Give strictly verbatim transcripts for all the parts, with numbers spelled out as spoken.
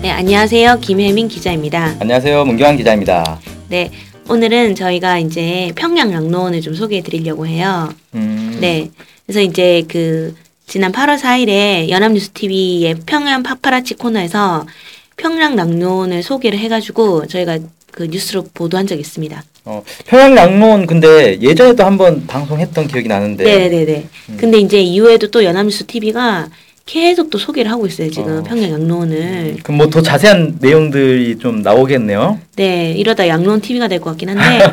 네, 안녕하세요. 김혜민 기자입니다. 안녕하세요. 문경환 기자입니다. 네, 오늘은 저희가 이제 평양양로원을 좀 소개해 드리려고 해요. 음. 네, 그래서 이제 그 지난 팔월 사일에 연합뉴스티비의 평양 파파라치 코너에서 평양양로원을 소개를 해가지고 저희가 그 뉴스로 보도한 적이 있습니다. 어, 평양양로원 근데 예전에도 한번 방송했던 기억이 나는데. 네네네. 음. 근데 이제 이후에도 또 연합뉴스티비가 계속 또 소개를 하고 있어요, 지금, 어. 평양양로원을. 음, 그럼 뭐 더 자세한 내용들이 좀 나오겠네요? 네, 이러다 양로원 티비가 될 것 같긴 한데,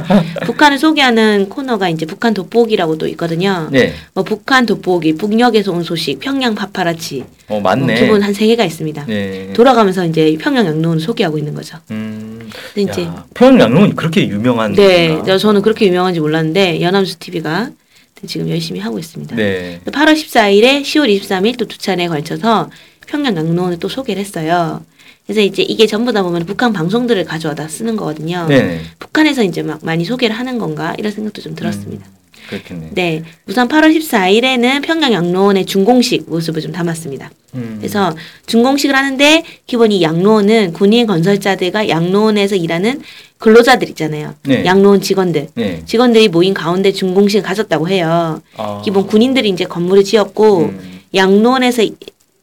북한을 소개하는 코너가 이제 북한 돋보기라고 또 있거든요. 네. 뭐 북한 돋보기, 북녘에서 온 소식, 평양 파파라치. 어, 맞네. 뭐 기본 한 세 개가 있습니다. 네. 돌아가면서 이제 평양양로원을 소개하고 있는 거죠. 음. 이제 평양양로원이 그렇게 유명한. 네, 저, 저는 그렇게 유명한지 몰랐는데, 연합뉴스 티비가 지금 열심히 하고 있습니다. 네. 팔월 십사일에 시월 이십삼일 또 두 차례에 걸쳐서 평양양로원을 또 소개를 했어요. 그래서 이제 이게 전부 다 보면 북한 방송들을 가져와다 쓰는 거거든요. 네. 북한에서 이제 막 많이 소개를 하는 건가 이런 생각도 좀 들었습니다. 음, 그렇겠네요. 네. 우선 팔월 십사일에는 평양양로원의 준공식 모습을 좀 담았습니다. 음. 그래서 준공식을 하는데 기본 이 양로원은 군인 건설자들과 양로원에서 일하는 근로자들 있잖아요. 네. 양로원 직원들. 네. 직원들이 모인 가운데 준공식을 가졌다고 해요. 아. 기본 군인들이 이제 건물을 지었고 음. 양로원에서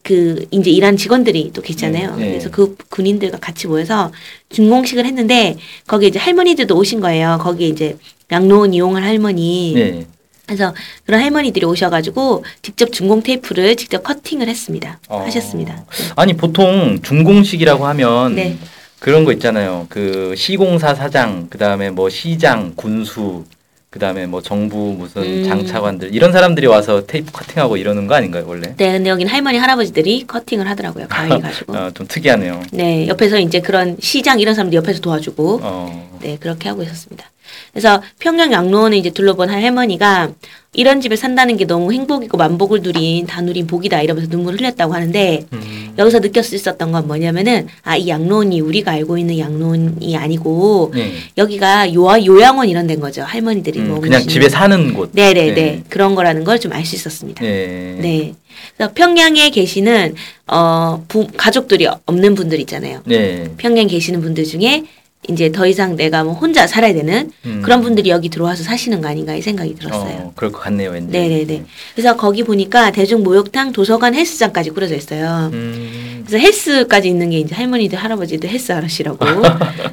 그 이제 일한 직원들이 또 계시잖아요. 네. 네. 그래서 그 군인들과 같이 모여서 준공식을 했는데 거기에 이제 할머니들도 오신 거예요. 거기에 이제 양로원 이용한 할머니. 네. 그래서 그런 할머니들이 오셔가지고 직접 준공 테이프를 직접 커팅을 했습니다. 어. 하셨습니다. 아니 보통 준공식이라고 하면 네. 그런 거 있잖아요. 그 시공사 사장, 그 다음에 뭐 시장, 군수, 그 다음에 뭐 정부 무슨 음. 장차관들 이런 사람들이 와서 테이프 커팅하고 이러는 거 아닌가요 원래? 네, 근데 여긴 할머니 할아버지들이 커팅을 하더라고요. 가위 가지고. 어, 좀 특이하네요. 네, 옆에서 이제 그런 시장 이런 사람들 옆에서 도와주고, 어. 네 그렇게 하고 있었습니다. 그래서 평양 양로원을 이제 둘러본 한 할머니가 이런 집에 산다는 게 너무 행복이고 만복을 누린 다누린 복이다 이러면서 눈물을 흘렸다고 하는데 음. 여기서 느낄 수 있었던 건 뭐냐면은 아, 이 양로원이 우리가 알고 있는 양로원이 아니고 네. 여기가 요아, 요양원 이런 데인 거죠. 할머니들이 음, 그냥 집에 사는 곳. 네네네. 네. 그런 거라는 걸 좀 알 수 있었습니다. 네. 네. 그래서 평양에 계시는 어, 부, 가족들이 없는 분들 있잖아요. 네. 평양 계시는 분들 중에 이제 더 이상 내가 뭐 혼자 살아야 되는 음. 그런 분들이 여기 들어와서 사시는 거 아닌가 이 생각이 들었어요. 어, 그럴 것 같네요, 왠지. 네네네. 그래서 거기 보니까 대중목욕탕, 도서관, 헬스장까지 꾸려져 있어요. 음. 그래서 헬스까지 있는 게 이제 할머니들, 할아버지들 헬스 하시라고.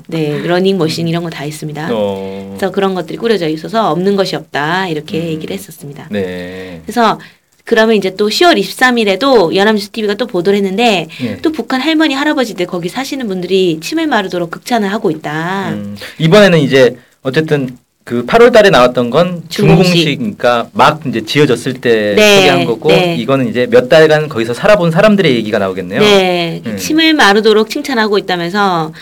네, 러닝머신 이런 거 다 있습니다. 어. 그래서 그런 것들이 꾸려져 있어서 없는 것이 없다 이렇게 음. 얘기를 했었습니다. 네. 그래서 그러면 이제 또 시월 이십삼일에도 연합뉴스티비가 또 보도를 했는데 네. 또 북한 할머니 할아버지들 거기 사시는 분들이 침을 마르도록 극찬을 하고 있다. 음, 이번에는 이제 어쨌든 그 팔월 달에 나왔던 건 준공식, 그러니까 막 이제 지어졌을 때 네, 소개한 거고 네. 이거는 이제 몇 달간 거기서 살아본 사람들의 얘기가 나오겠네요. 네, 음. 침을 마르도록 칭찬하고 있다면서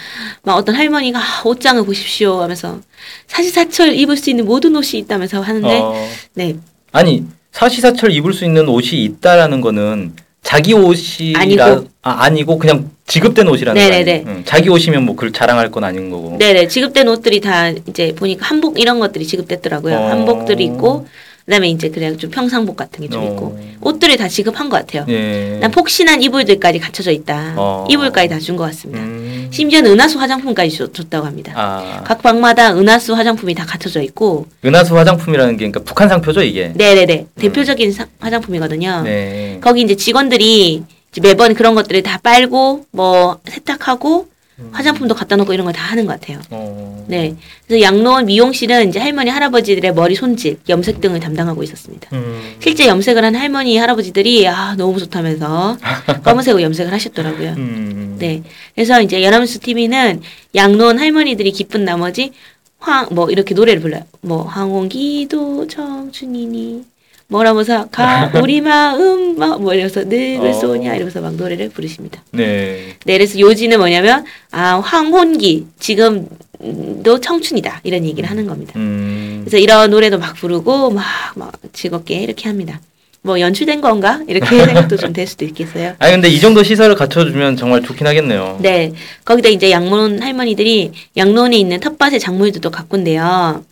막 어떤 할머니가 아, 옷장을 보십시오 하면서 사시사철 입을 수 있는 모든 옷이 있다면서 하는데 어... 네 아니. 사시사철 입을 수 있는 옷이 있다라는 거는 자기 옷이 아니고, 아, 아니고 그냥 지급된 옷이라는 거예요. 네네네. 응. 자기 옷이면 뭐 그걸 자랑할 건 아닌 거고. 네네. 지급된 옷들이 다 이제 보니까 한복 이런 것들이 지급됐더라고요. 어... 한복들이 있고 그다음에 이제 그냥 좀 평상복 같은 게 좀 어... 있고 옷들이 다 지급한 것 같아요. 예. 난 폭신한 이불들까지 갖춰져 있다. 어... 이불까지 다 준 것 같습니다. 음... 심지어는 은하수 화장품까지 줬다고 합니다. 아... 각 방마다 은하수 화장품이 다 갖춰져 있고. 은하수 화장품이라는 게 그러니까 북한 상표죠 이게. 네네네. 음... 대표적인 사, 화장품이거든요. 네. 거기 이제 직원들이 이제 매번 그런 것들을 다 빨고 뭐 세탁하고. 화장품도 갖다 놓고 이런 걸 다 하는 것 같아요. 어... 네. 그래서 양로원 미용실은 이제 할머니, 할아버지들의 머리 손질, 염색 등을 담당하고 있었습니다. 음... 실제 염색을 한 할머니, 할아버지들이 아, 너무 좋다면서 검은색으로 염색을 하셨더라고요. 음... 네. 그래서 이제 연합뉴스 티비는 양로원 할머니들이 기쁜 나머지 황, 뭐 이렇게 노래를 불러요. 뭐, 황혼기도 청춘이니. 뭐라면서 가 우리 마음 막 뭐 이러면서 늙을 쏘냐 이러면서 막 노래를 부르십니다. 네. 네. 그래서 요지는 뭐냐면 아 황혼기 지금도 청춘이다 이런 얘기를 하는 겁니다. 음. 그래서 이런 노래도 막 부르고 막 막 즐겁게 이렇게 합니다. 뭐 연출된 건가? 이렇게 생각도 좀 될 수도 있겠어요. 아 근데 이 정도 시설을 갖춰주면 정말 좋긴 하겠네요. 네. 거기다 이제 양로원 할머니들이 양로원에 있는 텃밭의 작물도 또 가꾼대요.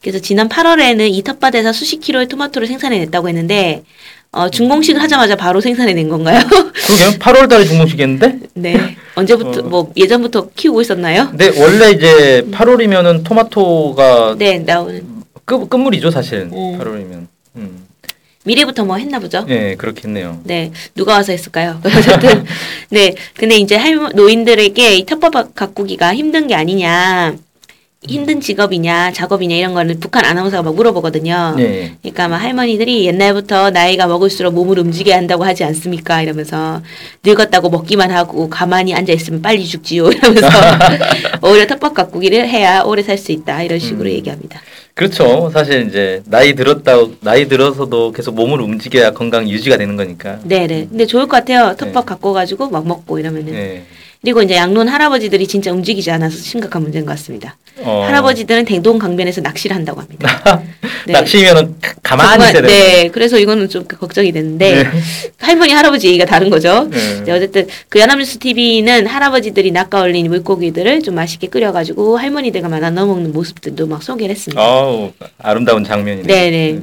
그래서 지난 팔월에는 이 텃밭에서 수십 킬로의 토마토를 생산해냈다고 했는데 어, 준공식을 하자마자 바로 생산해낸 건가요? 그러게요. 팔월 달에 중공식했는데? 네. 언제부터 어. 뭐 예전부터 키우고 있었나요? 네. 원래 이제 팔월이면은 토마토가 네 나오는 끝 끝물이죠 사실. 음. 팔월이면. 음. 미래부터 뭐 했나 보죠? 네, 그렇겠네요. 네, 누가 와서 했을까요? 어쨌든 네, 근데 이제 할머 노인들에게 이 텃밭 가꾸기가 힘든 게 아니냐, 힘든 직업이냐, 작업이냐 이런 거를 북한 아나운서가 막 물어보거든요. 네. 그러니까 막 할머니들이 옛날부터 나이가 먹을수록 몸을 움직여야 한다고 하지 않습니까? 이러면서 늙었다고 먹기만 하고 가만히 앉아 있으면 빨리 죽지요. 이러면서 오히려 텃밭 가꾸기를 해야 오래 살 수 있다 이런 식으로 음. 얘기합니다. 그렇죠. 사실 이제 나이 들었다 나이 들어서도 계속 몸을 움직여야 건강 유지가 되는 거니까. 네네. 근데 좋을 것 같아요. 텃밭 네. 갖고 가지고 막 먹고 이러면은. 네. 그리고 이제 양로원 할아버지들이 진짜 움직이지 않아서 심각한 문제인 것 같습니다. 어. 할아버지들은 대동 강변에서 낚시를 한다고 합니다. 네. 낚시면은 가만히 있어야 돼요. 네. 그래서 이거는 좀 걱정이 되는데 네. 할머니 할아버지 얘기가 다른 거죠. 네. 네. 어쨌든 그 연합뉴스티비는 할아버지들이 낚아 올린 물고기들을 좀 맛있게 끓여가지고 할머니들과 나눠 먹는 모습들도 막 소개를 했습니다. 어. 아우, 아름다운 장면이네요. 네네. 네.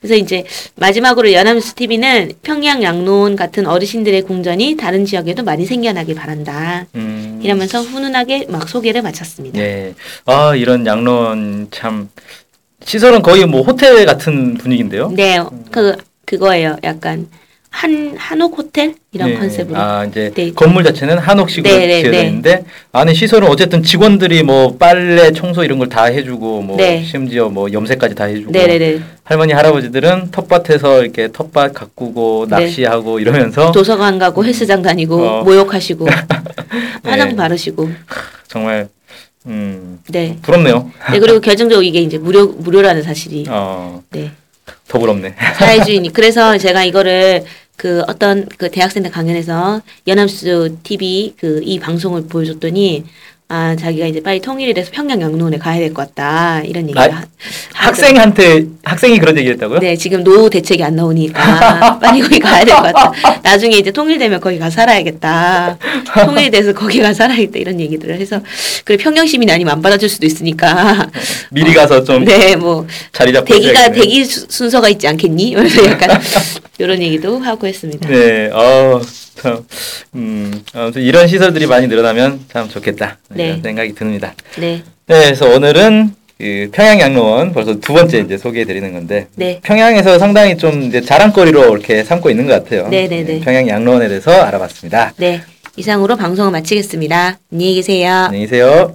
그래서 이제 마지막으로 연합뉴스티비는 평양 양로원 같은 어르신들의 공전이 다른 지역에도 많이 생겨나길 바란다. 음. 이러면서 훈훈하게 막 소개를 마쳤습니다. 네. 아 이런 양로원 참 시설은 거의 뭐 호텔 같은 분위기인데요. 네, 그 그거예요. 약간 한 한옥 호텔 이런 네. 컨셉으로. 아 이제 네. 건물 자체는 한옥식으로 지어졌는데 네. 안에 시설은 어쨌든 직원들이 뭐 빨래, 청소 이런 걸 다 해주고 뭐 네. 심지어 뭐 염색까지 다 해주고 네네네. 할머니 할아버지들은 텃밭에서 이렇게 텃밭 가꾸고 네. 낚시하고 이러면서 도서관 가고 헬스장 다니고 어. 모욕하시고 네. 화장 바르시고 정말. 음. 네. 부럽네요. 네 그리고 결정적으로 이게 이제 무료 무료라는 사실이. 어. 네. 더 부럽네. 사회주의니. 그래서 제가 이거를 그 어떤 그 대학생들 강연에서 연합수 티비 그 이 방송을 보여줬더니 아 자기가 이제 빨리 통일이 돼서 평양 양로원에 가야 될 것 같다 이런 얘기를 아, 학생한테 학생이 그런 얘기를 했다고요? 네 지금 노후 대책이 안 나오니까 빨리 거기 가야 될 것 같다. 나중에 이제 통일되면 거기 가서 살아야겠다. 통일이 돼서 거기 가서 살아야겠다 이런 얘기들을 해서 그래 평양 시민이 아니면 안 받아줄 수도 있으니까 미리 가서 좀 네 뭐 자리 잡고 대기가 대기 순서가 있지 않겠니? 그래서 약간 이런 얘기도 하고 했습니다. 네. 어. 참, 음, 아무튼 이런 시설들이 많이 늘어나면 참 좋겠다 네. 이런 생각이 듭니다. 네. 네, 그래서 오늘은 그 평양양로원 벌써 두 번째 이제 소개해드리는 건데 네. 평양에서 상당히 좀 이제 자랑거리로 이렇게 삼고 있는 것 같아요. 네, 네, 네. 평양양로원에 대해서 알아봤습니다. 네, 이상으로 방송을 마치겠습니다. 안녕히 계세요. 안녕히 계세요.